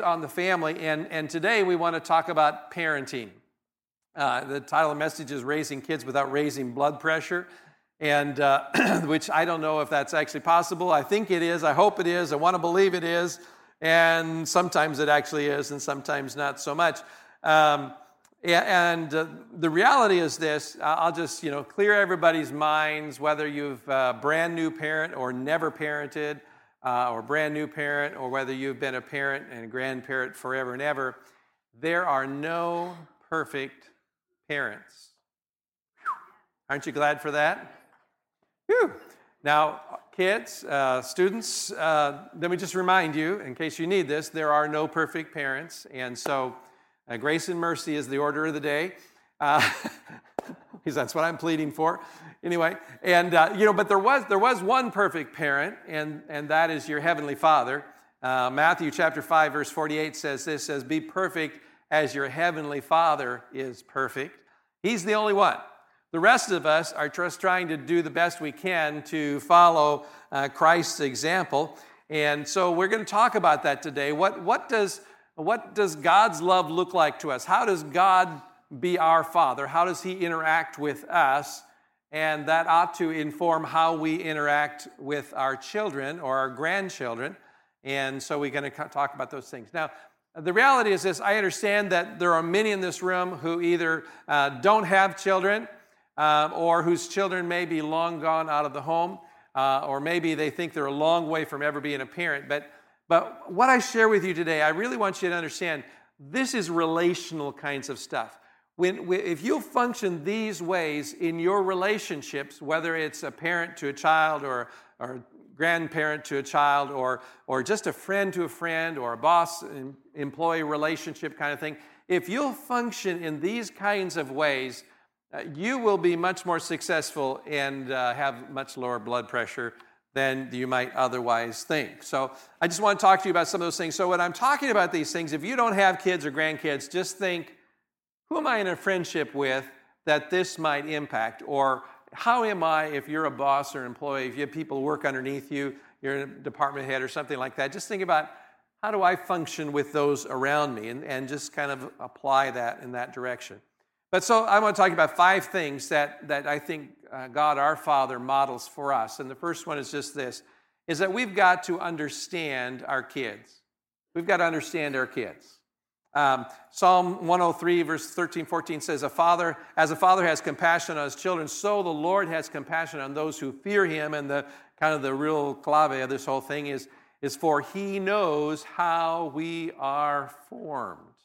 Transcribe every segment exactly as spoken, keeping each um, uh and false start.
on the family, and, and today we want to talk about parenting. Uh, the title of the message is Raising Kids Without Raising Blood Pressure, and uh, which I don't know if that's actually possible. I think it is. I hope it is. I want to believe it is. And sometimes it actually is, and sometimes not so much. Um, and uh, the reality is this. I'll just, you know, clear everybody's minds, whether you've uh, brand new parent or never parented, Uh, or brand new parent, or whether you've been a parent and a grandparent forever and ever, there are no perfect parents. Whew. Aren't you glad for that? Whew. Now, kids, uh, students, uh, let me just remind you, in case you need this, there are no perfect parents, and so uh, grace and mercy is the order of the day. Uh, Because that's what I'm pleading for, anyway. And uh, you know, but there was there was one perfect parent, and and that is your heavenly Father. Uh, Matthew chapter five verse forty-eight says this: "says Be perfect as your heavenly Father is perfect." He's the only one. The rest of us are just trying to do the best we can to follow uh, Christ's example. And so we're going to talk about that today. What what does what does God's love look like to us? How does God be our Father? How does He interact with us? And that ought to inform how we interact with our children or our grandchildren. And so we're going to talk about those things. Now, the reality is this. I understand that there are many in this room who either uh, don't have children uh, or whose children may be long gone out of the home, uh, or maybe they think they're a long way from ever being a parent. But, but what I share with you today, I really want you to understand, this is relational kinds of stuff. When, if you function these ways in your relationships, whether it's a parent to a child or, or a grandparent to a child or, or just a friend to a friend or a boss-employee relationship kind of thing, if you'll function in these kinds of ways, uh, you will be much more successful and uh, have much lower blood pressure than you might otherwise think. So I just want to talk to you about some of those things. So when I'm talking about these things, if you don't have kids or grandkids, just think, who am I in a friendship with that this might impact? Or how am I if you're a boss or employee, if you have people work underneath you, you're a department head or something like that? Just think about, how do I function with those around me? And, and just kind of apply that in that direction. But so I want to talk about five things that, that I think uh, God our Father models for us. And the first one is just this, is that we've got to understand our kids. We've got to understand our kids. Um, Psalm one oh three, verse thirteen, fourteen says, "A father, as a father has compassion on his children, so the Lord has compassion on those who fear him." And the kind of the real clave of this whole thing is, is for He knows how we are formed.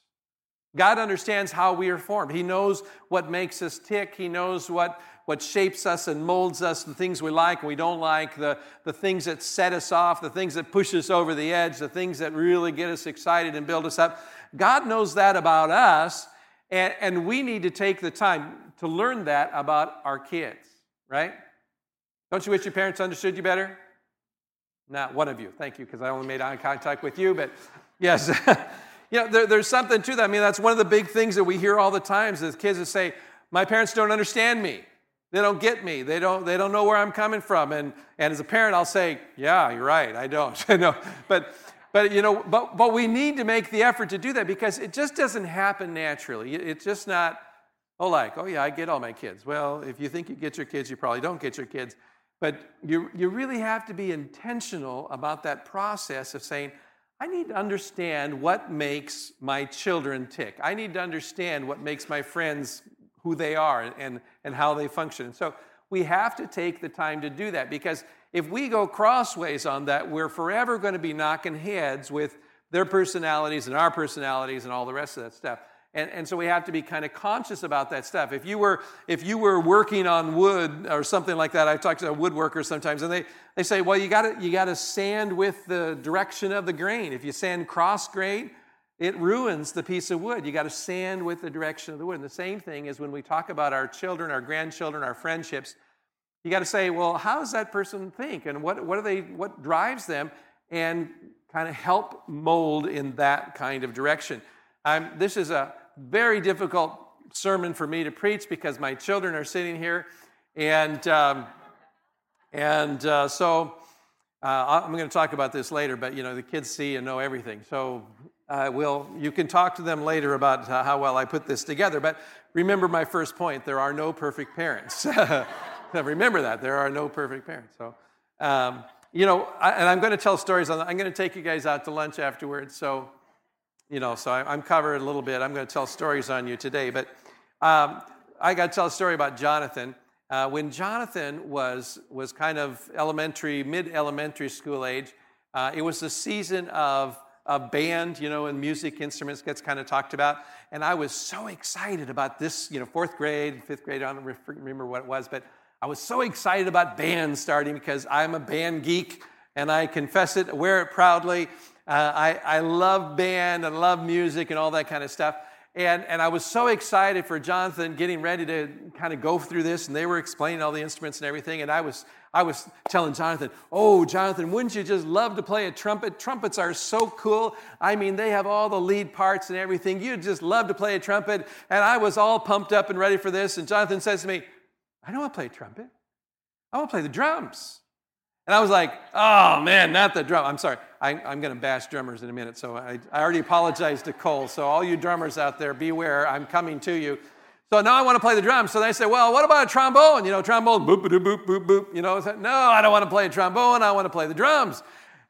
God understands how we are formed. He knows what makes us tick. He knows what, what shapes us and molds us, the things we like and we don't like, the, the things that set us off, the things that push us over the edge, the things that really get us excited and build us up. God knows that about us, and, and we need to take the time to learn that about our kids, right? Don't you wish your parents understood you better? Not one of you. Thank you, because I only made eye contact with you, but yes. you know, there, there's something to that. I mean, that's one of the big things that we hear all the time is kids that say, my parents don't understand me. They don't get me. They don't, they don't know where I'm coming from. And, and as a parent, I'll say, yeah, you're right, I don't. no, but... But you know, but, but we need to make the effort to do that, because it just doesn't happen naturally. It's just not, oh, like, oh yeah, I get all my kids. Well, if you think you get your kids, you probably don't get your kids. But you you really have to be intentional about that process of saying, I need to understand what makes my children tick. I need to understand what makes my friends who they are and, and how they function. So we have to take the time to do that, because if we go crossways on that, we're forever going to be knocking heads with their personalities and our personalities and all the rest of that stuff. And, and so we have to be kind of conscious about that stuff. If you were if you were working on wood or something like that, I've talked to woodworkers sometimes, and they, they say, well, you got to you got to sand with the direction of the grain. If you sand cross-grain, it ruins the piece of wood. You got to sand with the direction of the wood. And the same thing is when we talk about our children, our grandchildren, our friendships. You got to say, well, how does that person think, and what what are they what drives them, and kind of help mold in that kind of direction. Um, this is a very difficult sermon for me to preach, because my children are sitting here, and um, and uh, so uh, I'm going to talk about this later. But you know, the kids see and know everything, so Uh, we'll, you can talk to them later about uh, how well I put this together. But remember my first point, there are no perfect parents. Remember that, there are no perfect parents. So, um, you know, I, and I'm going to tell stories on that. I'm going to take you guys out to lunch afterwards. So, you know, so I, I'm covered a little bit. I'm going to tell stories on you today. But um, I got to tell a story about Jonathan. Uh, when Jonathan was was kind of elementary, mid-elementary school age, uh, it was the season of a band, you know, and music instruments gets kind of talked about. And I was so excited about this, you know, fourth grade, fifth grade, I don't remember what it was, but I was so excited about band starting because I'm a band geek, and I confess it, wear it proudly. Uh, I, I love band and love music and all that kind of stuff. And and I was so excited for Jonathan getting ready to kind of go through this, and they were explaining all the instruments and everything, and I was I was telling Jonathan, oh, Jonathan, wouldn't you just love to play a trumpet? Trumpets are so cool. I mean, they have all the lead parts and everything. You'd just love to play a trumpet, and I was all pumped up and ready for this, and Jonathan says to me, I don't want to play trumpet. I want to play the drums. And I was like, oh, man, not the drum. I'm sorry. I, I'm going to bash drummers in a minute, so I, I already apologized to Cole. So all you drummers out there, beware. I'm coming to you. So now I want to play the drums. So they said, well, what about a trombone? You know, trombone, boop, boop, boop, boop, boop. You know, so, no, I don't want to play a trombone. I want to play the drums.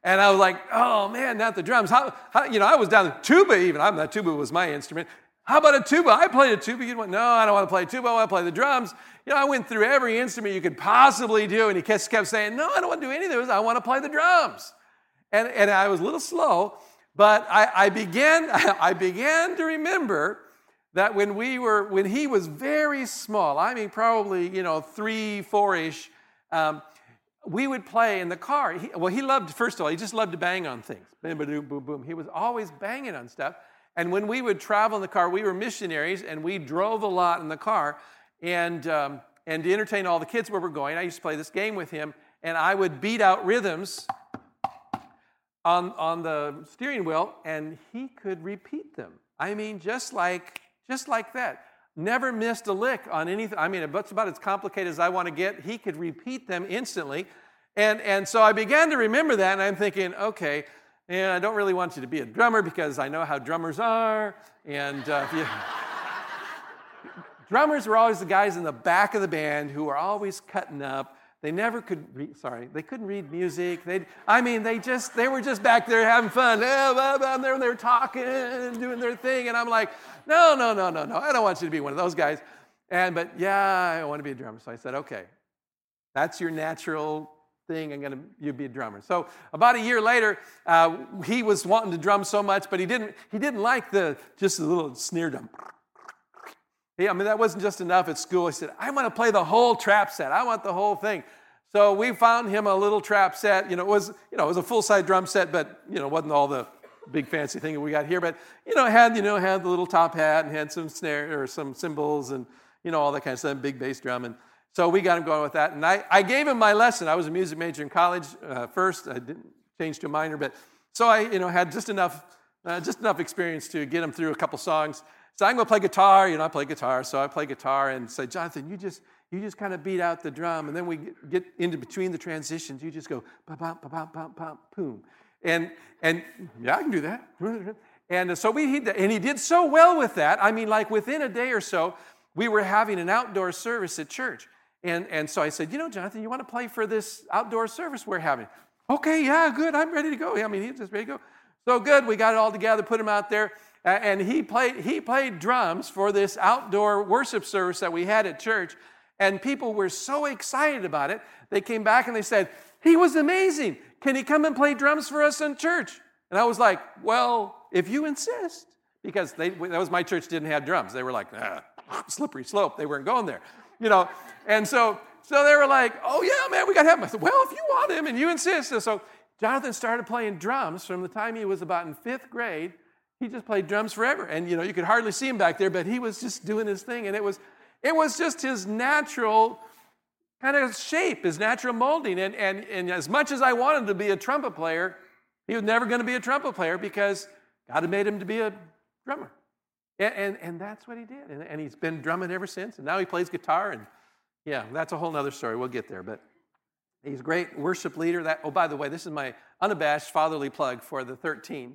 And I was like, oh, man, not the drums. How, how you know, I was down to tuba even. I'm not tuba was my instrument. How about a tuba? I played a tuba. You went, no, I don't want to play a tuba. I want to play the drums. You know, I went through every instrument you could possibly do, and he kept saying, no, I don't want to do any of those. I want to play the drums. And and I was a little slow, but I, I began I began to remember that when we were when he was very small, I mean probably you know three, four-ish, um, we would play in the car. He, well, he loved first of all he just loved to bang on things. Boom, boom, boom, boom. He was always banging on stuff. And when we would travel in the car, we were missionaries, and we drove a lot in the car. And um, and to entertain all the kids where we're going, I used to play this game with him, and I would beat out rhythms on on the steering wheel, and he could repeat them. I mean, just like just like that. Never missed a lick on anything. I mean, that's about as complicated as I want to get. He could repeat them instantly. And and so I began to remember that, and I'm thinking, okay, and I don't really want you to be a drummer because I know how drummers are. And uh, yeah. Drummers were always the guys in the back of the band who were always cutting up. They never could read, sorry, they couldn't read music. They, I mean, they just, they were just back there having fun. I'm there and they're talking and doing their thing. And I'm like, no, no, no, no, no. I don't want you to be one of those guys. And, but yeah, I want to be a drummer. So I said, okay, that's your natural thing. I'm going to, you'd be a drummer. So about a year later, uh, he was wanting to drum so much, but he didn't, he didn't like the, just the little snare drum. Yeah, I mean, that wasn't just enough at school. He said, I want to play the whole trap set. I want the whole thing. So we found him a little trap set. You know, it was, you know, it was a full-size drum set, but, you know, it wasn't all the big fancy thing that we got here. But, you know, it had, you know, had the little top hat and had some snare or some cymbals and, you know, all that kind of stuff, big bass drum. And so we got him going with that. And I, I gave him my lesson. I was a music major in college uh, first. I didn't change to a minor. But so I, you know, had just enough, uh, just enough experience to get him through a couple songs. So I'm going to play guitar, you know, I play guitar, so I play guitar and say, Jonathan, you just you just kind of beat out the drum, and then we get into between the transitions, you just go, ba-bum, ba-bum, ba-bum, ba-bum, boom. And, and yeah, I can do that. And so we, and he did so well with that, I mean, like within a day or so, we were having an outdoor service at church. And, and so I said, you know, Jonathan, you want to play for this outdoor service we're having? Okay, yeah, good, I'm ready to go. I mean, he's just ready to go. So good, we got it all together, put him out there. And he played he played drums for this outdoor worship service that we had at church. And people were so excited about it, they came back and they said, he was amazing. Can he come and play drums for us in church? And I was like, well, if you insist. Because they, that was my church didn't have drums. They were like, ah, slippery slope. They weren't going there. You know, and so so they were like, oh, yeah, man, we got to have him. I said, well, if you want him and you insist. And so Jonathan started playing drums from the time he was about in fifth grade. He just played drums forever. And, you know, you could hardly see him back there, but he was just doing his thing. And it was it was just his natural kind of shape, his natural molding. And and, and as much as I wanted to be a trumpet player, he was never going to be a trumpet player because God had made him to be a drummer. And and, and that's what he did. And, and he's been drumming ever since. And now he plays guitar. And, yeah, that's a whole other story. We'll get there. But he's a great worship leader. That, oh, by the way, this is my unabashed fatherly plug for the thirteenth.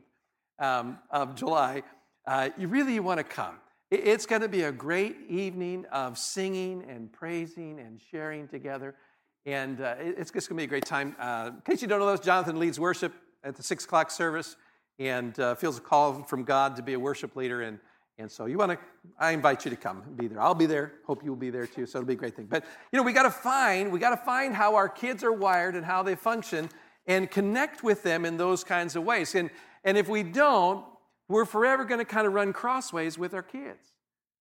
um, of July, uh, you really want to come. It's going to be a great evening of singing and praising and sharing together. And uh, it's just going to be a great time. Uh, in case you don't know this, Jonathan leads worship at the six o'clock service and uh, feels a call from God to be a worship leader. And and so you want to, I invite you to come and be there. I'll be there. Hope you'll be there too. So it'll be a great thing. But, you know, we got to find, we got to find how our kids are wired and how they function and connect with them in those kinds of ways. And, and if we don't, we're forever going to kind of run crossways with our kids.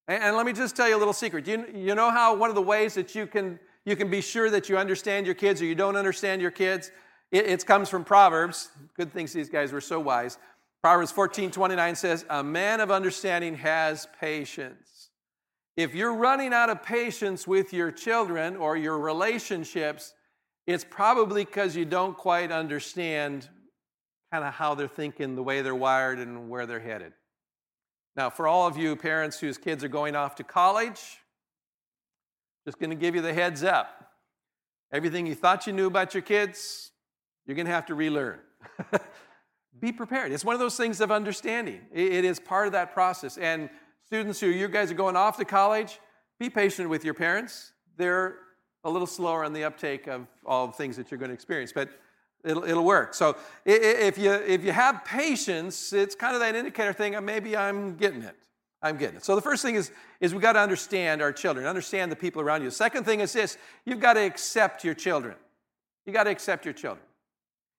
And, and let me just tell you a little secret. Do you, you know how one of the ways that you can You can be sure that you understand your kids or you don't understand your kids? It, it comes from Proverbs. Good things these guys were so wise. Proverbs fourteen twenty-nine says, a man of understanding has patience. If you're running out of patience with your children or your relationships, it's probably because you don't quite understand kind of how they're thinking, the way they're wired, and where they're headed. Now, for all of you parents whose kids are going off to college, just going to give you the heads up. Everything you thought you knew about your kids, you're going to have to relearn. Be prepared. It's one of those things of understanding. It is part of that process. And students who you guys are going off to college, be patient with your parents. They're a little slower on the uptake of all the things that you're going to experience, but it'll it'll work. So if you if you have patience, it's kind of that indicator thing of maybe I'm getting it. I'm getting it. So the first thing is, is we've got to understand our children, understand the people around you. The second thing is this, you've got to accept your children. You've got to accept your children.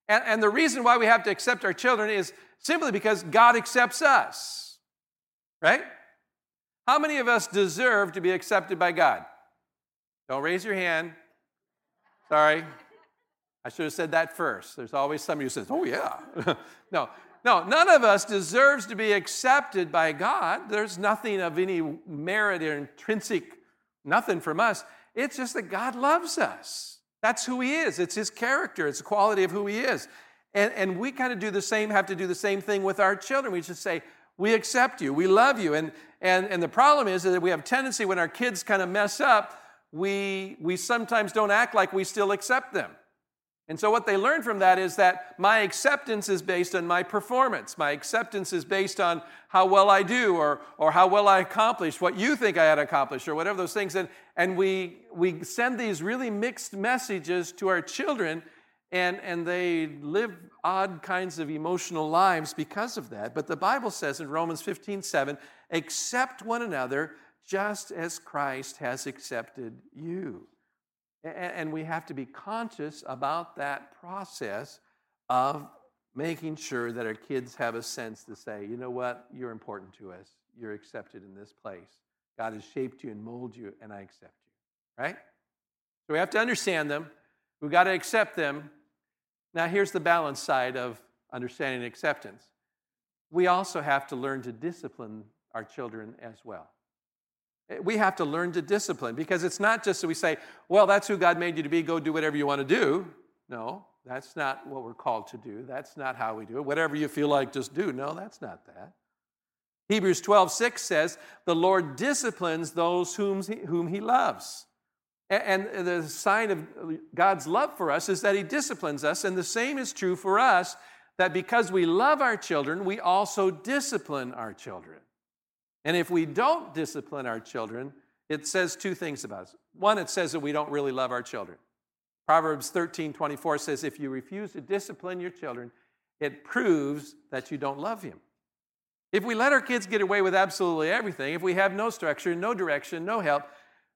And, and the reason why we have to accept our children is simply because God accepts us, right? How many of us deserve to be accepted by God? Don't raise your hand. Sorry. I should have said that first. There's always somebody who says, oh, yeah. No. No, none of us deserves to be accepted by God. There's nothing of any merit or intrinsic, nothing from us. It's just that God loves us. That's who he is. It's his character. It's the quality of who he is. And, and we kind of do the same, have to do the same thing with our children. We just say, we accept you. We love you. And, and, and the problem is that we have a tendency when our kids kind of mess up, we, we sometimes don't act like we still accept them. And so what they learn from that is that my acceptance is based on my performance. My acceptance is based on how well I do or, or how well I accomplish what you think I had accomplished or whatever those things. And, and we we send these really mixed messages to our children, and, and they live odd kinds of emotional lives because of that. But the Bible says in Romans fifteen seven, accept one another just as Christ has accepted you. And we have to be conscious about that process of making sure that our kids have a sense to say, you know what, you're important to us. You're accepted in this place. God has shaped you and molded you, and I accept you, right? So we have to understand them. We've got to accept them. Now, here's the balance side of understanding and acceptance. We also have to learn to discipline our children as well. We have to learn to discipline, because it's not just that we say, well, that's who God made you to be, go do whatever you want to do. No, that's not what we're called to do. That's not how we do it. Whatever you feel like, just do. No, that's not that. Hebrews twelve six says, the Lord disciplines those whom he, whom he loves. And the sign of God's love for us is that he disciplines us, and the same is true for us, that because we love our children, we also discipline our children. And if we don't discipline our children, it says two things about us. One, it says that we don't really love our children. Proverbs thirteen twenty-four says, if you refuse to discipline your children, it proves that you don't love him. If we let our kids get away with absolutely everything, if we have no structure, no direction, no help,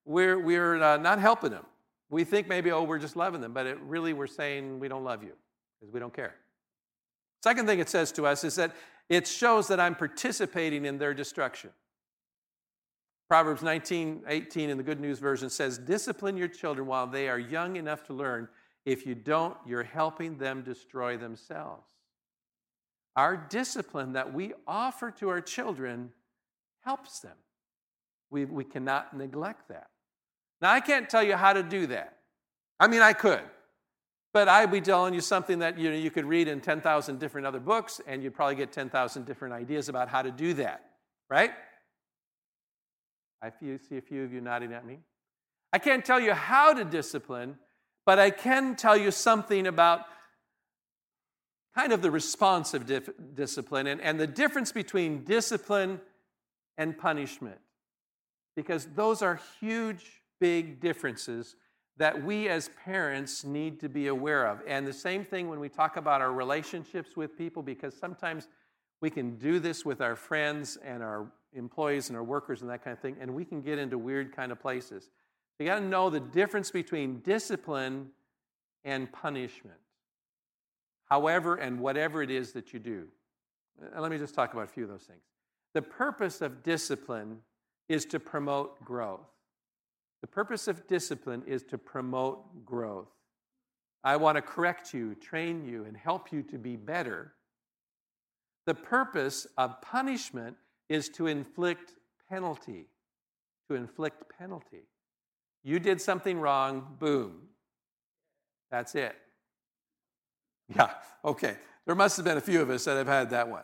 we're, we're uh, not helping them. We think maybe, oh, we're just loving them, but it really we're saying we don't love you because we don't care. Second thing it says to us is that it shows that I'm participating in their destruction. Proverbs nineteen eighteen in the Good News Version says, discipline your children while they are young enough to learn. If you don't, you're helping them destroy themselves. Our discipline that we offer to our children helps them. We, we cannot neglect that. Now, I can't tell you how to do that. I mean, I could. But I'd be telling you something that you know you could read in ten thousand different other books, and you'd probably get ten thousand different ideas about how to do that, right? I see a few of you nodding at me. I can't tell you how to discipline, but I can tell you something about kind of the responsive dif- discipline and, and the difference between discipline and punishment, because those are huge, big differences that we as parents need to be aware of. And the same thing when we talk about our relationships with people, because sometimes we can do this with our friends and our employees and our workers and that kind of thing, and we can get into weird kind of places. You got to know the difference between discipline and punishment, however and whatever it is that you do. And let me just talk about a few of those things. The purpose of discipline is to promote growth. The purpose of discipline is to promote growth. I want to correct you, train you, and help you to be better. The purpose of punishment is to inflict penalty, to inflict penalty. You did something wrong, boom. That's it. Yeah, okay. There must have been a few of us that have had that one.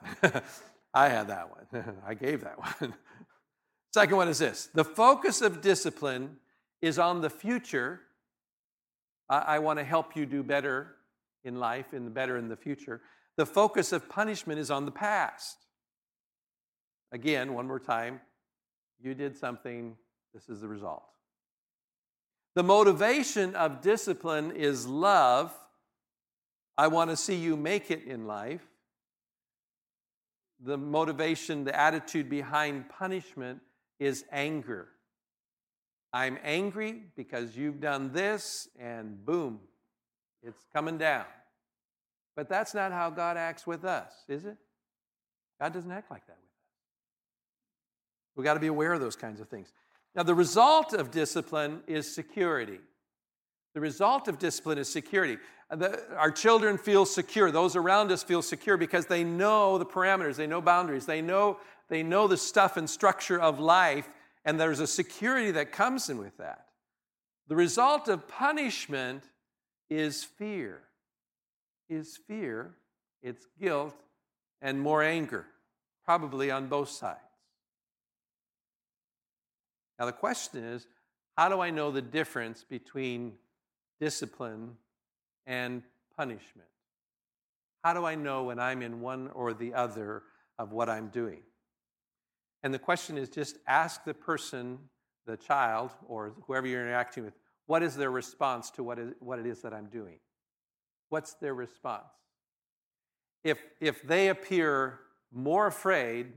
I had that one. I gave that one. Second one is this. The focus of discipline is on the future. I, I want to help you do better in life, in the better in the future. The focus of punishment is on the past. Again, one more time. You did something. This is the result. The motivation of discipline is love. I want to see you make it in life. The motivation, the attitude behind punishment is anger. I'm angry because you've done this, and boom, it's coming down. But that's not how God acts with us, is it? God doesn't act like that with us. We've got to be aware of those kinds of things. Now, the result of discipline is security. The result of discipline is security. The, our children feel secure. Those around us feel secure because they know the parameters. They know boundaries. They know, they know the stuff and structure of life, and there's a security that comes in with that. The result of punishment is fear. Is fear, it's guilt, and more anger, probably on both sides. Now, the question is, how do I know the difference between discipline and punishment? How do I know when I'm in one or the other of what I'm doing? And the question is, just ask the person, the child, or whoever you're interacting with, what is their response to what, is, what it is that I'm doing? What's their response? If, if they appear more afraid,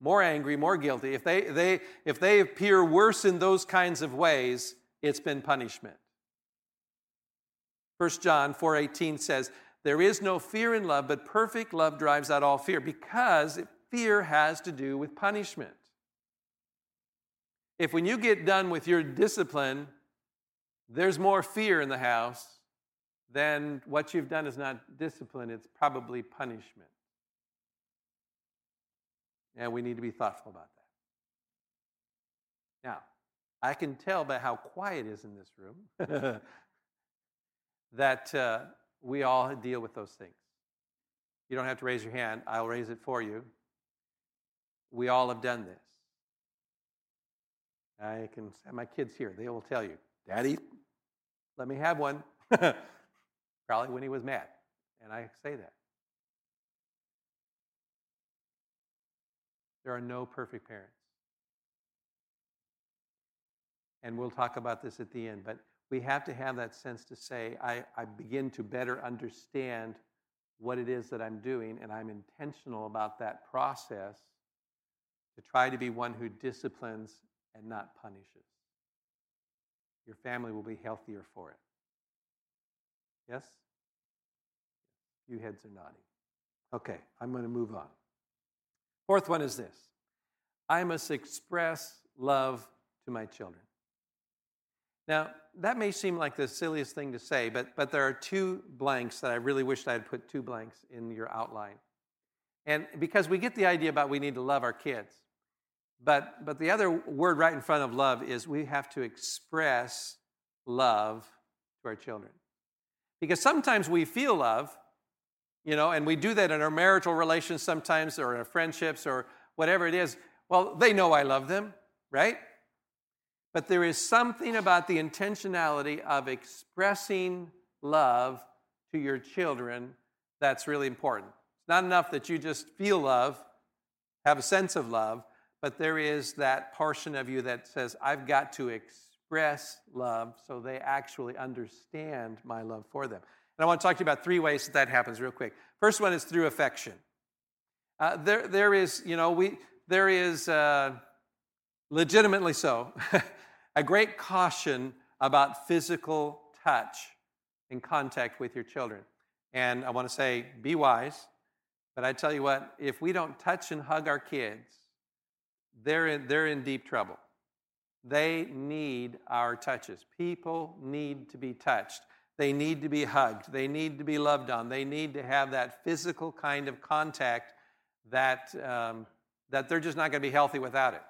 more angry, more guilty. If they, they, if they appear worse in those kinds of ways, it's been punishment. First John four eighteen says, there is no fear in love, but perfect love drives out all fear, because fear has to do with punishment. If when you get done with your discipline, there's more fear in the house, then what you've done is not discipline, it's probably punishment. And we need to be thoughtful about that. Now, I can tell by how quiet it is in this room that uh, we all deal with those things. You don't have to raise your hand. I'll raise it for you. We all have done this. I can have my kids here. They will tell you, Daddy, let me have one. Probably when he was mad. And I say that. There are no perfect parents. And we'll talk about this at the end, but we have to have that sense to say, I, I begin to better understand what it is that I'm doing, and I'm intentional about that process to try to be one who disciplines and not punishes. Your family will be healthier for it. Yes? A few heads are nodding. Okay, I'm going to move on. Fourth one is this. I must express love to my children. Now, that may seem like the silliest thing to say, but, but there are two blanks that I really wished I had put two blanks in your outline. And because we get the idea about we need to love our kids, but, but the other word right in front of love is we have to express love to our children. Because sometimes we feel love, you know, and we do that in our marital relations sometimes, or in our friendships, or whatever it is. Well, they know I love them, right? But there is something about the intentionality of expressing love to your children that's really important. It's not enough that you just feel love, have a sense of love, but there is that portion of you that says, I've got to express love so they actually understand my love for them. And I want to talk to you about three ways that that happens real quick. First one is through affection. Uh, there, there is, you know, we there is uh, legitimately so a great caution about physical touch in contact with your children. And I want to say, be wise. But I tell you what, if we don't touch and hug our kids, they're in, they're in deep trouble. They need our touches. People need to be touched. They need to be hugged. They need to be loved on. They need to have that physical kind of contact that um, that they're just not going to be healthy without it.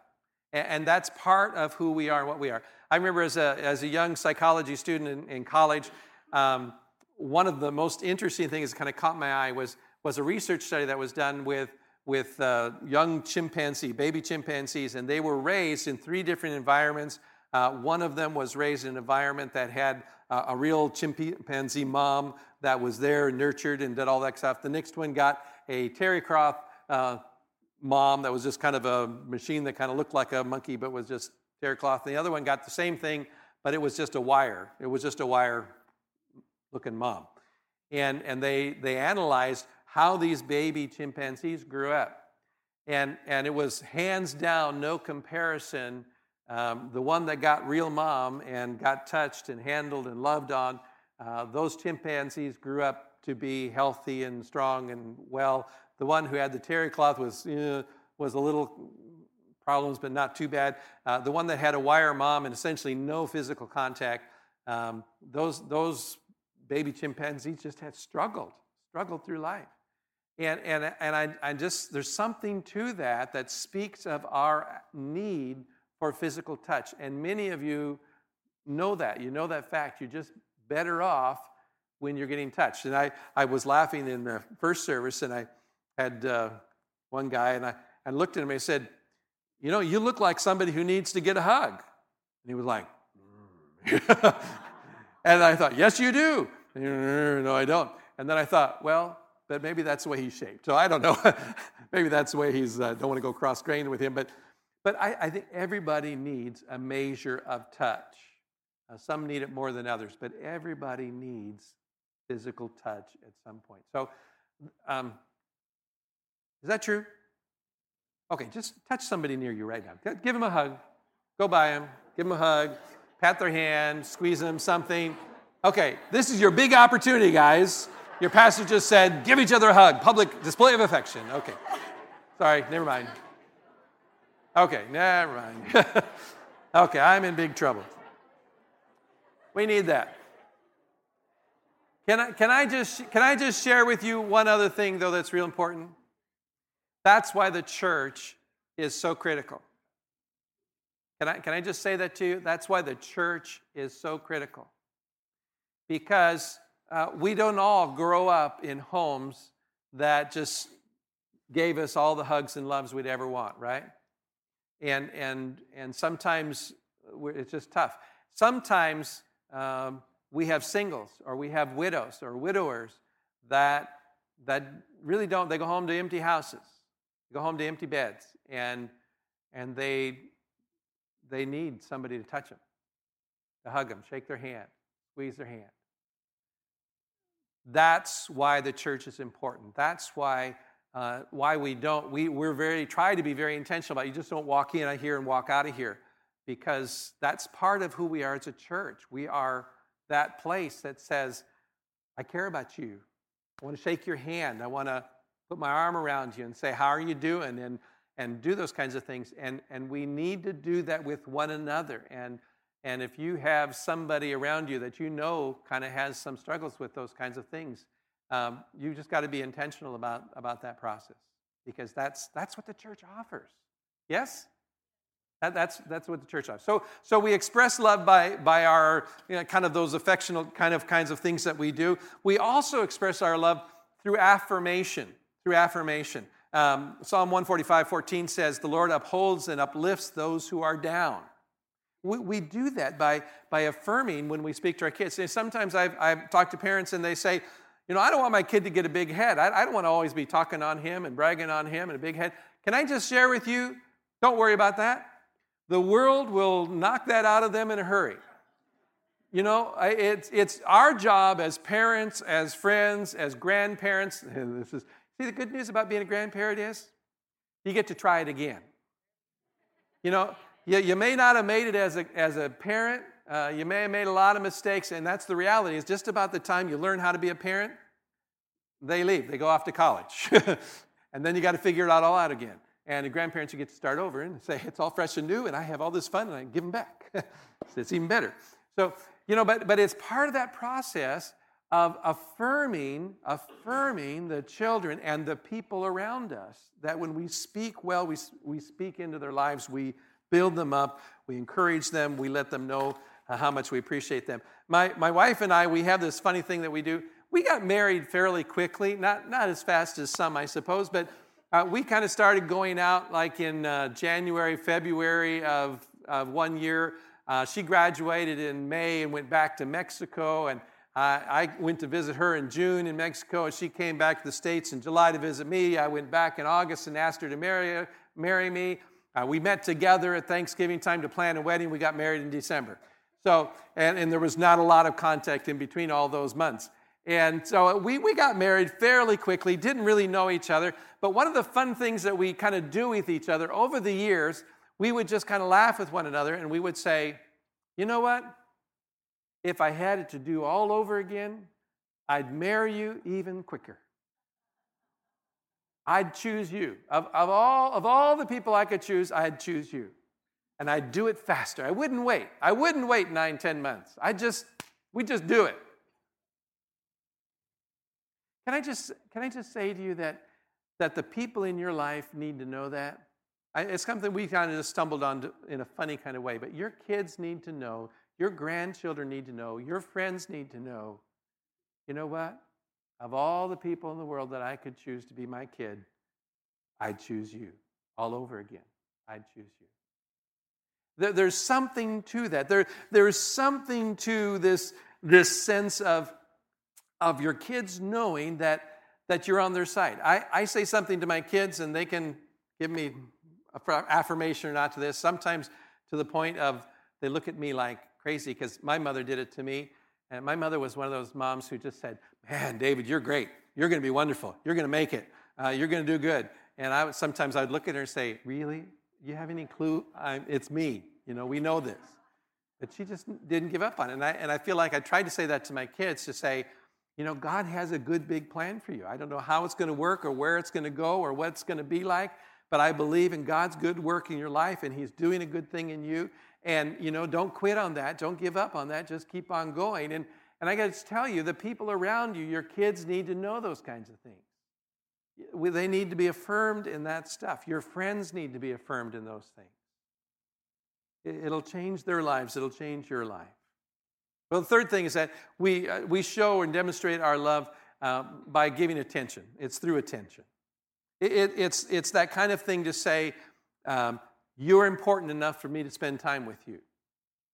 And, and that's part of who we are and what we are. I remember as a as a young psychology student in, in college, um, one of the most interesting things that kind of caught my eye was was a research study that was done with with uh, young chimpanzee, baby chimpanzees, and they were raised in three different environments. Uh, one of them was raised in an environment that had uh, a real chimpanzee mom that was there, nurtured, and did all that stuff. The next one got a Terry Croft uh, mom that was just kind of a machine that kind of looked like a monkey but was just terry cloth. And the other one got the same thing, but it was just a wire. It was just a wire-looking mom. And and they they analyzed how these baby chimpanzees grew up. And, and it was hands down, no comparison. Um, the one that got real mom and got touched and handled and loved on, uh, those chimpanzees grew up to be healthy and strong and well. The one who had the terry cloth was uh, was a little problems, but not too bad. Uh, the one that had a wire mom and essentially no physical contact, um, those those baby chimpanzees just had struggled, struggled through life. And and and I I just there's something to that that speaks of our need for physical touch. And many of you know that. You know that fact. You're just better off when you're getting touched. And I, I was laughing in the first service, and I had uh, one guy, and I, I looked at him, and I said, you know, you look like somebody who needs to get a hug. And he was like, mm. And I thought, yes, you do. And he, no, no, I don't. And then I thought, well, but maybe that's the way he's shaped. So I don't know. Maybe that's the way he's, I uh, don't want to go cross-grained with him, but But I, I think everybody needs a measure of touch. Uh, some need it more than others, but everybody needs physical touch at some point. So, um, is that true? Okay, just touch somebody near you right now. Give them a hug. Go by them. Give them a hug. Pat their hand. Squeeze them. Something. Okay, this is your big opportunity, guys. Your pastor just said, give each other a hug. Public display of affection. Okay. Sorry, never mind. Okay, never mind. Okay, I'm in big trouble. We need that. Can I can I just can I just share with you one other thing though that's real important? That's why the church is so critical. Can I can I just say that to you? That's why the church is so critical. Because uh, we don't all grow up in homes that just gave us all the hugs and loves we'd ever want, right? And and and sometimes we're, it's just tough. Sometimes um, we have singles, or we have widows or widowers that that really don't. They go home to empty houses, go home to empty beds, and and they they need somebody to touch them, to hug them, shake their hand, squeeze their hand. That's why the church is important. That's why. Uh, why we don't, we, we're very, try to be very intentional about it. You just don't walk in here and walk out of here, because that's part of who we are as a church. We are that place that says, I care about you. I want to shake your hand. I want to put my arm around you and say, how are you doing? And and do those kinds of things. And and we need to do that with one another. And and if you have somebody around you that you know kind of has some struggles with those kinds of things, Um, you just got to be intentional about, about that process, because that's that's what the church offers. Yes, that, that's that's what the church offers. So so we express love by by our you know, kind of those affectional kind of kinds of things that we do. We also express our love through affirmation. Through affirmation, um, Psalm one forty-five fourteen says, "The Lord upholds and uplifts those who are down." We, we do that by by affirming when we speak to our kids. And sometimes I've I've talked to parents and they say, You know, I don't want my kid to get a big head. I, I don't want to always be talking on him and bragging on him and a big head. Can I just share with you? Don't worry about that. The world will knock that out of them in a hurry. You know, it's it's our job as parents, as friends, as grandparents. This is see the good news about being a grandparent is you get to try it again. You know, you, you may not have made it as a as a parent. Uh, you may have made a lot of mistakes, and that's the reality. It's just about the time you learn how to be a parent, they leave. They go off to college, and then you got to figure it out all out again. And the grandparents, you get to start over and say it's all fresh and new, and I have all this fun, and I give them back. So it's even better. So. You know, but but it's part of that process of affirming, affirming the children and the people around us, that when we speak well, we, we speak into their lives, we build them up, we encourage them, we let them know how much we appreciate them. My my wife and I, we have this funny thing that we do. We got married fairly quickly, not, not as fast as some, I suppose, but uh, we kind of started going out like in uh, January, February of, of one year. Uh, she graduated in May and went back to Mexico, and uh, I went to visit her in June in Mexico, and she came back to the States in July to visit me. I went back in August and asked her to marry, marry me. Uh, we met together at Thanksgiving time to plan a wedding. We got married in December. So, and, and there was not a lot of contact in between all those months. And so we, we got married fairly quickly, didn't really know each other, but one of the fun things that we kind of do with each other over the years, we would just kind of laugh with one another, and we would say, you know what? If I had it to do all over again, I'd marry you even quicker. I'd choose you. Of, of, all, of all the people I could choose, I'd choose you. And I'd do it faster. I wouldn't wait. I wouldn't wait nine, ten months. I just, we just do it. Can I just, can I just say to you that, that the people in your life need to know that? It's something we kind of just stumbled on in a funny kind of way, but your kids need to know, your grandchildren need to know, your friends need to know, you know what? Of all the people in the world that I could choose to be my kid, I'd choose you. All over again, I'd choose you. There, there's something to that. There, there's something to this, this sense of, of your kids knowing that, that you're on their side. I, I say something to my kids, and they can give me affirmation or not to this, sometimes to the point of they look at me like crazy, because my mother did it to me, and my mother was one of those moms who just said, man, David, you're great. You're going to be wonderful. You're going to make it. Uh, you're going to do good. And I would, sometimes I would look at her and say, really? You have any clue? I'm, it's me. You know, we know this. But she just didn't give up on it. And I, and I feel like I tried to say that to my kids, to say, you know, God has a good big plan for you. I don't know how it's going to work or where it's going to go or what it's going to be like, but I believe in God's good work in your life, and he's doing a good thing in you. And, you know, don't quit on that. Don't give up on that. Just keep on going. And and I got to tell you, the people around you, your kids need to know those kinds of things. They need to be affirmed in that stuff. Your friends need to be affirmed in those things. It'll change their lives. It'll change your life. Well, the third thing is that we, uh, we show and demonstrate our love uh, by giving attention. It's through attention. It, it's, it's that kind of thing to say, um, you're important enough for me to spend time with you.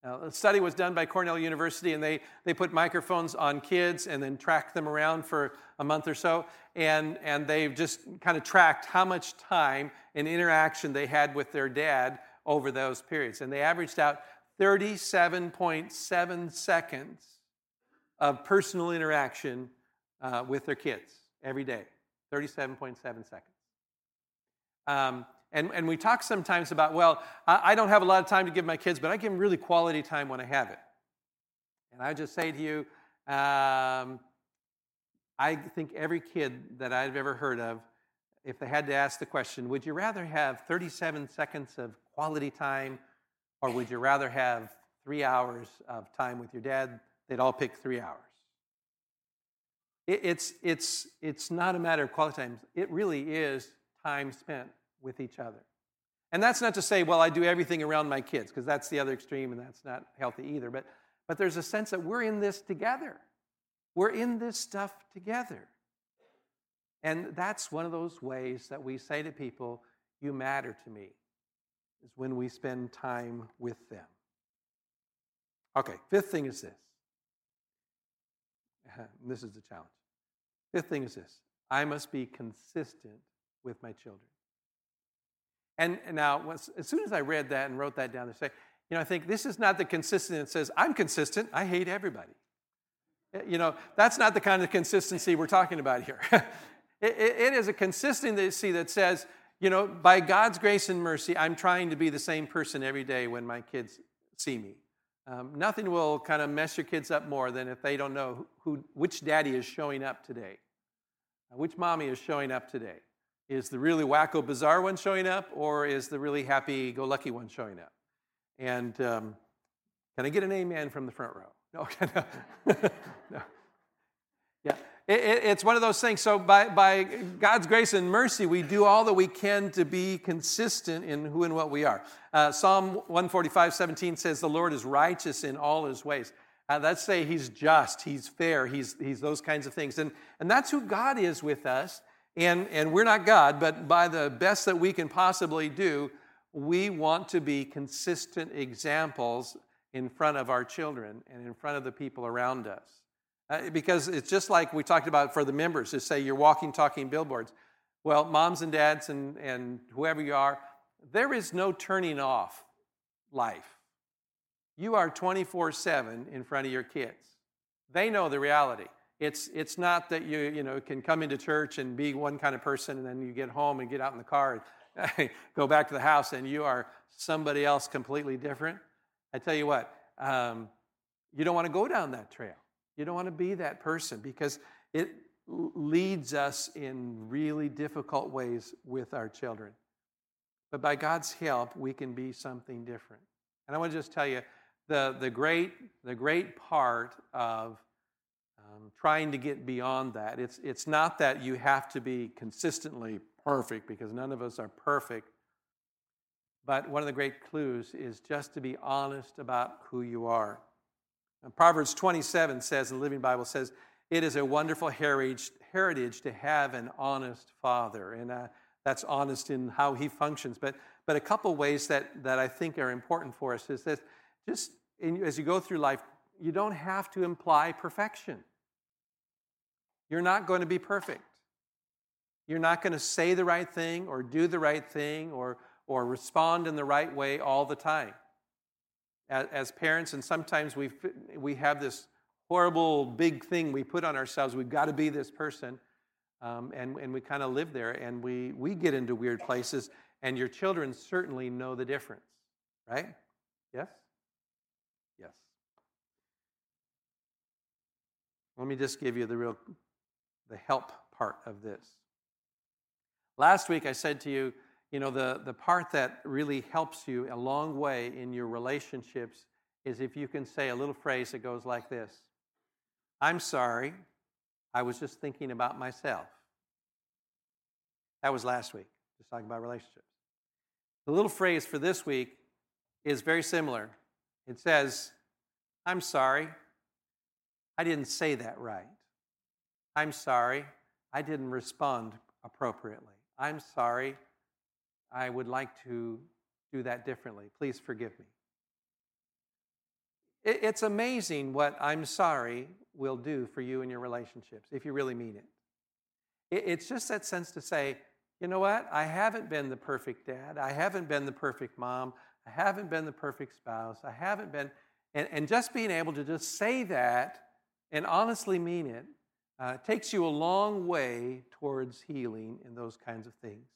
Now, a study was done by Cornell University, and they, they put microphones on kids and then tracked them around for a month or so, and, and they've just kind of tracked how much time and interaction they had with their dad over those periods. And they averaged out thirty-seven point seven seconds of personal interaction uh, with their kids every day. thirty-seven point seven seconds. Um, and, and we talk sometimes about, well, I, I don't have a lot of time to give my kids, but I give them really quality time when I have it. And I just say to you, um, I think every kid that I've ever heard of, if they had to ask the question, would you rather have thirty-seven seconds of quality time, or would you rather have three hours of time with your dad? They'd all pick three hours. It's it's it's not a matter of quality time. It really is time spent with each other. And that's not to say, well, I do everything around my kids, because that's the other extreme, and that's not healthy either. But but there's a sense that we're in this together. We're in this stuff together. And that's one of those ways that we say to people, you matter to me, is when we spend time with them. Okay, fifth thing is this. This is the challenge. Fifth thing is this. I must be consistent with my children. And, and now, as soon as I read that and wrote that down, they say, you know, I think this is not the consistent that says, I'm consistent, I hate everybody. You know, that's not the kind of consistency we're talking about here. it, it is a consistency that says, you know, by God's grace and mercy, I'm trying to be the same person every day when my kids see me. Um, nothing will kind of mess your kids up more than if they don't know who, which daddy is showing up today, which mommy is showing up today. Is the really wacko, bizarre one showing up, or is the really happy-go-lucky one showing up? And um, can I get an amen from the front row? No, okay, no. no. Yeah, it, it, it's one of those things. So by, by God's grace and mercy, we do all that we can to be consistent in who and what we are. Uh, Psalm one forty-five, seventeen says, the Lord is righteous in all his ways. Uh, let's say he's just, he's fair, he's he's those kinds of things. And, and that's who God is with us. And, and we're not God, but by the best that we can possibly do, we want to be consistent examples in front of our children and in front of the people around us. Uh, because it's just like we talked about for the members, to say you're walking, talking billboards. Well, moms and dads and, and whoever you are, there is no turning off life. You are twenty-four seven in front of your kids. They know the reality. It's it's not that you you know can come into church and be one kind of person and then you get home and get out in the car and go back to the house and you are somebody else completely different. I tell you what, um, you don't want to go down that trail. You don't want to be that person because it leads us in really difficult ways with our children. But by God's help, we can be something different. And I want to just tell you the the great the great part of Um, trying to get beyond that. It's, it's not that you have to be consistently perfect, because none of us are perfect. But one of the great clues is just to be honest about who you are. And Proverbs twenty-seven says, the Living Bible says, it is a wonderful heritage, heritage to have an honest father. And uh, that's honest in how he functions. But, but a couple ways that, that I think are important for us is that just in, as you go through life, you don't have to imply perfection. You're not going to be perfect. You're not going to say the right thing or do the right thing or, or respond in the right way all the time. As, as parents, and sometimes we we have this horrible big thing we put on ourselves. We've got to be this person. Um, and, and we kind of live there and we, we get into weird places. And your children certainly know the difference. Right? Yes? Yes. Let me just give you the real, the help part of this. Last week I said to you, you know, the, the part that really helps you a long way in your relationships is if you can say a little phrase that goes like this. I'm sorry, I was just thinking about myself. That was last week, just talking about relationships. The little phrase for this week is very similar. It says, I'm sorry, I didn't say that right. I'm sorry, I didn't respond appropriately. I'm sorry, I would like to do that differently. Please forgive me. It's amazing what I'm sorry will do for you in your relationships, if you really mean it. It's just that sense to say, you know what, I haven't been the perfect dad. I haven't been the perfect mom. I haven't been the perfect spouse. I haven't been, and, and just being able to just say that and honestly mean it, uh, takes you a long way towards healing and those kinds of things.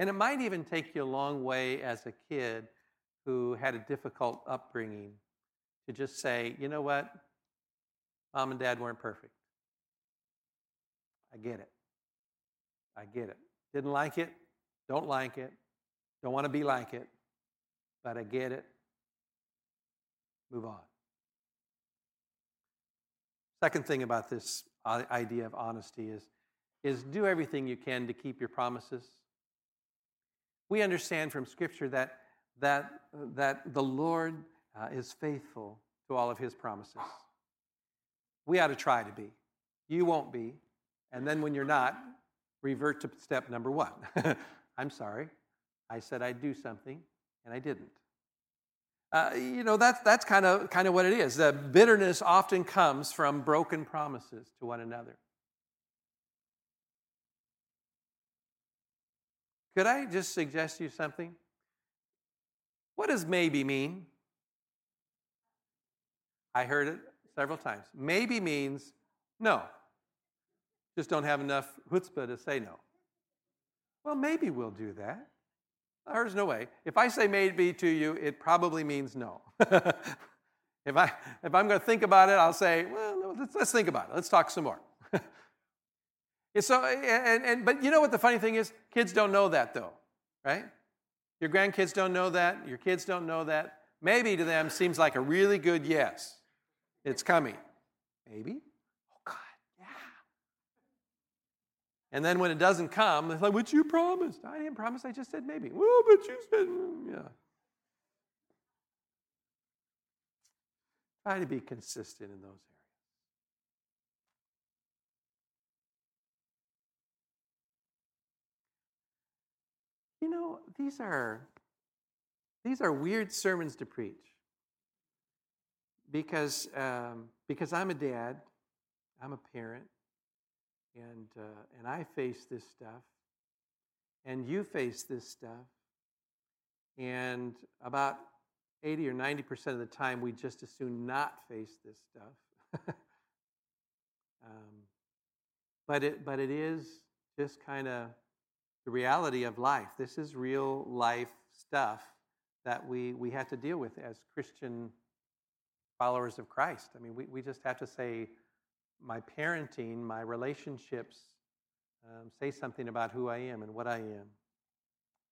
And it might even take you a long way as a kid who had a difficult upbringing to just say, you know what, mom and dad weren't perfect. I get it. I get it. Didn't like it. Don't like it. Don't want to be like it. But I get it. Move on. Second thing about this idea of honesty is, is do everything you can to keep your promises. We understand from Scripture that, that, that the Lord uh, is faithful to all of his promises. We ought to try to be. You won't be. And then when you're not, revert to step number one. I'm sorry. I said I'd do something, and I didn't. Uh, you know, that, that's kind of kind of what it is. The bitterness often comes from broken promises to one another. Could I just suggest to you something? What does maybe mean? I heard it several times. Maybe means no. Just don't have enough chutzpah to say no. Well, maybe we'll do that. There's no way. If I say maybe to you, it probably means no. If, I, if I'm going to think about it, I'll say, well, let's, let's think about it. Let's talk some more. so, and, and, but you know what the funny thing is? Kids don't know that, though, right? Your grandkids don't know that. Your kids don't know that. Maybe to them seems like a really good yes. It's coming. Maybe. Oh, God, yeah. And then when it doesn't come, it's like, what you promised? I didn't promise. I just said maybe. Well, but you said, yeah. Try to be consistent in those areas. You know, these are these are weird sermons to preach because um, because I'm a dad, I'm a parent, and uh, and I face this stuff, and you face this stuff, and about eighty or ninety percent of the time, we just as soon not face this stuff. um, but it, but it is just kind of the reality of life. This is real life stuff that we, we have to deal with as Christian followers of Christ. I mean, we, we just have to say, my parenting, my relationships, um, say something about who I am and what I am.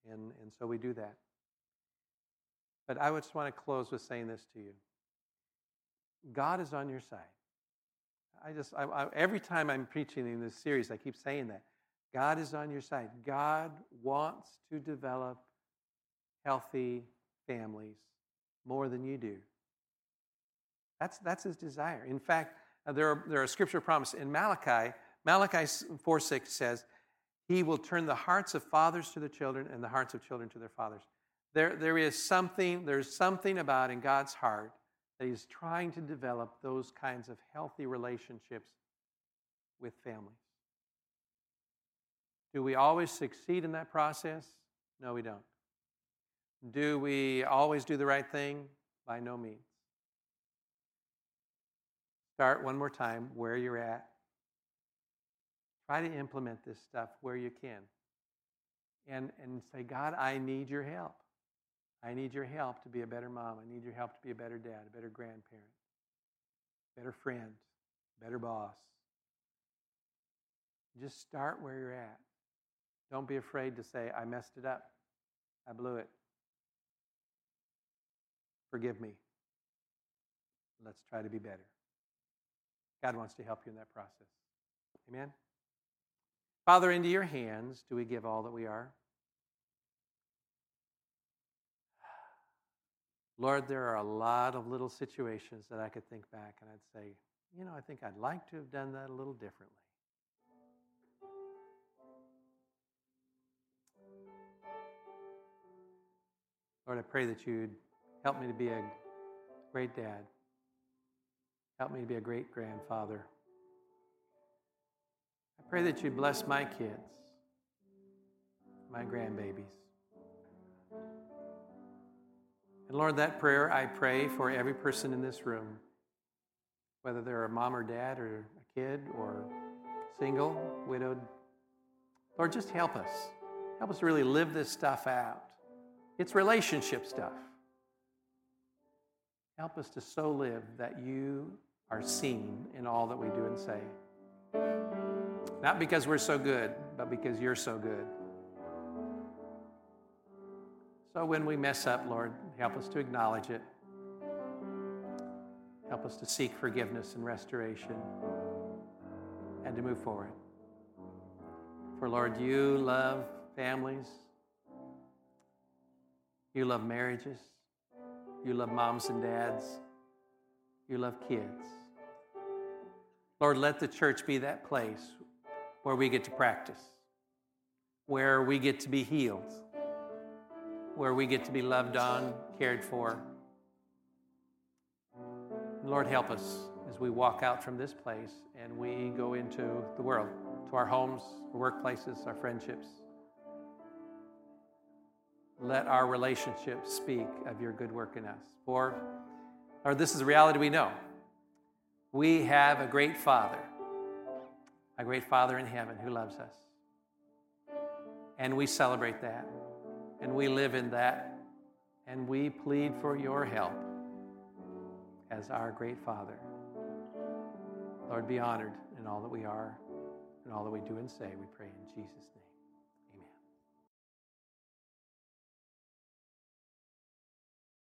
And, and so we do that. But I just want to close with saying this to you. God is on your side. I just I, I, every time I'm preaching in this series, I keep saying that. God is on your side. God wants to develop healthy families more than you do. That's, that's his desire. In fact, there are, there are scripture promises in Malachi. Malachi four six says, he will turn the hearts of fathers to their children and the hearts of children to their fathers. There, there is something, there's something about in God's heart that he's trying to develop those kinds of healthy relationships with families. Do we always succeed in that process? No, we don't. Do we always do the right thing? By no means. Start one more time where you're at. Try to implement this stuff where you can. And, and say, God, I need your help. I need your help to be a better mom. I need your help to be a better dad, a better grandparent, better friend, better boss. Just start where you're at. Don't be afraid to say, I messed it up. I blew it. Forgive me. Let's try to be better. God wants to help you in that process. Amen? Father, into your hands do we give all that we are. Lord, there are a lot of little situations that I could think back and I'd say, you know, I think I'd like to have done that a little differently. Lord, I pray that you'd help me to be a great dad. Help me to be a great grandfather. I pray that you bless my kids, my grandbabies. And Lord, that prayer I pray for every person in this room, whether they're a mom or dad or a kid or single, widowed. Lord, just help us. Help us really live this stuff out. It's relationship stuff. Help us to so live that you are seen in all that we do and say. Not because we're so good, but because you're so good. So when we mess up, Lord, help us to acknowledge it. Help us to seek forgiveness and restoration and to move forward. For, Lord, you love families. You love marriages. You love moms and dads. You love kids. Lord, let the church be that place where we get to practice, where we get to be healed, where we get to be loved on, cared for. Lord, help us as we walk out from this place and we go into the world, to our homes, our workplaces, our friendships. let our relationship speak of your good work in us. For, Lord, this is a reality we know. We have a great Father, a great Father in heaven who loves us. And we celebrate that, and we live in that, and we plead for your help as our great Father. Lord, be honored in all that we are and all that we do and say. We pray in Jesus' name.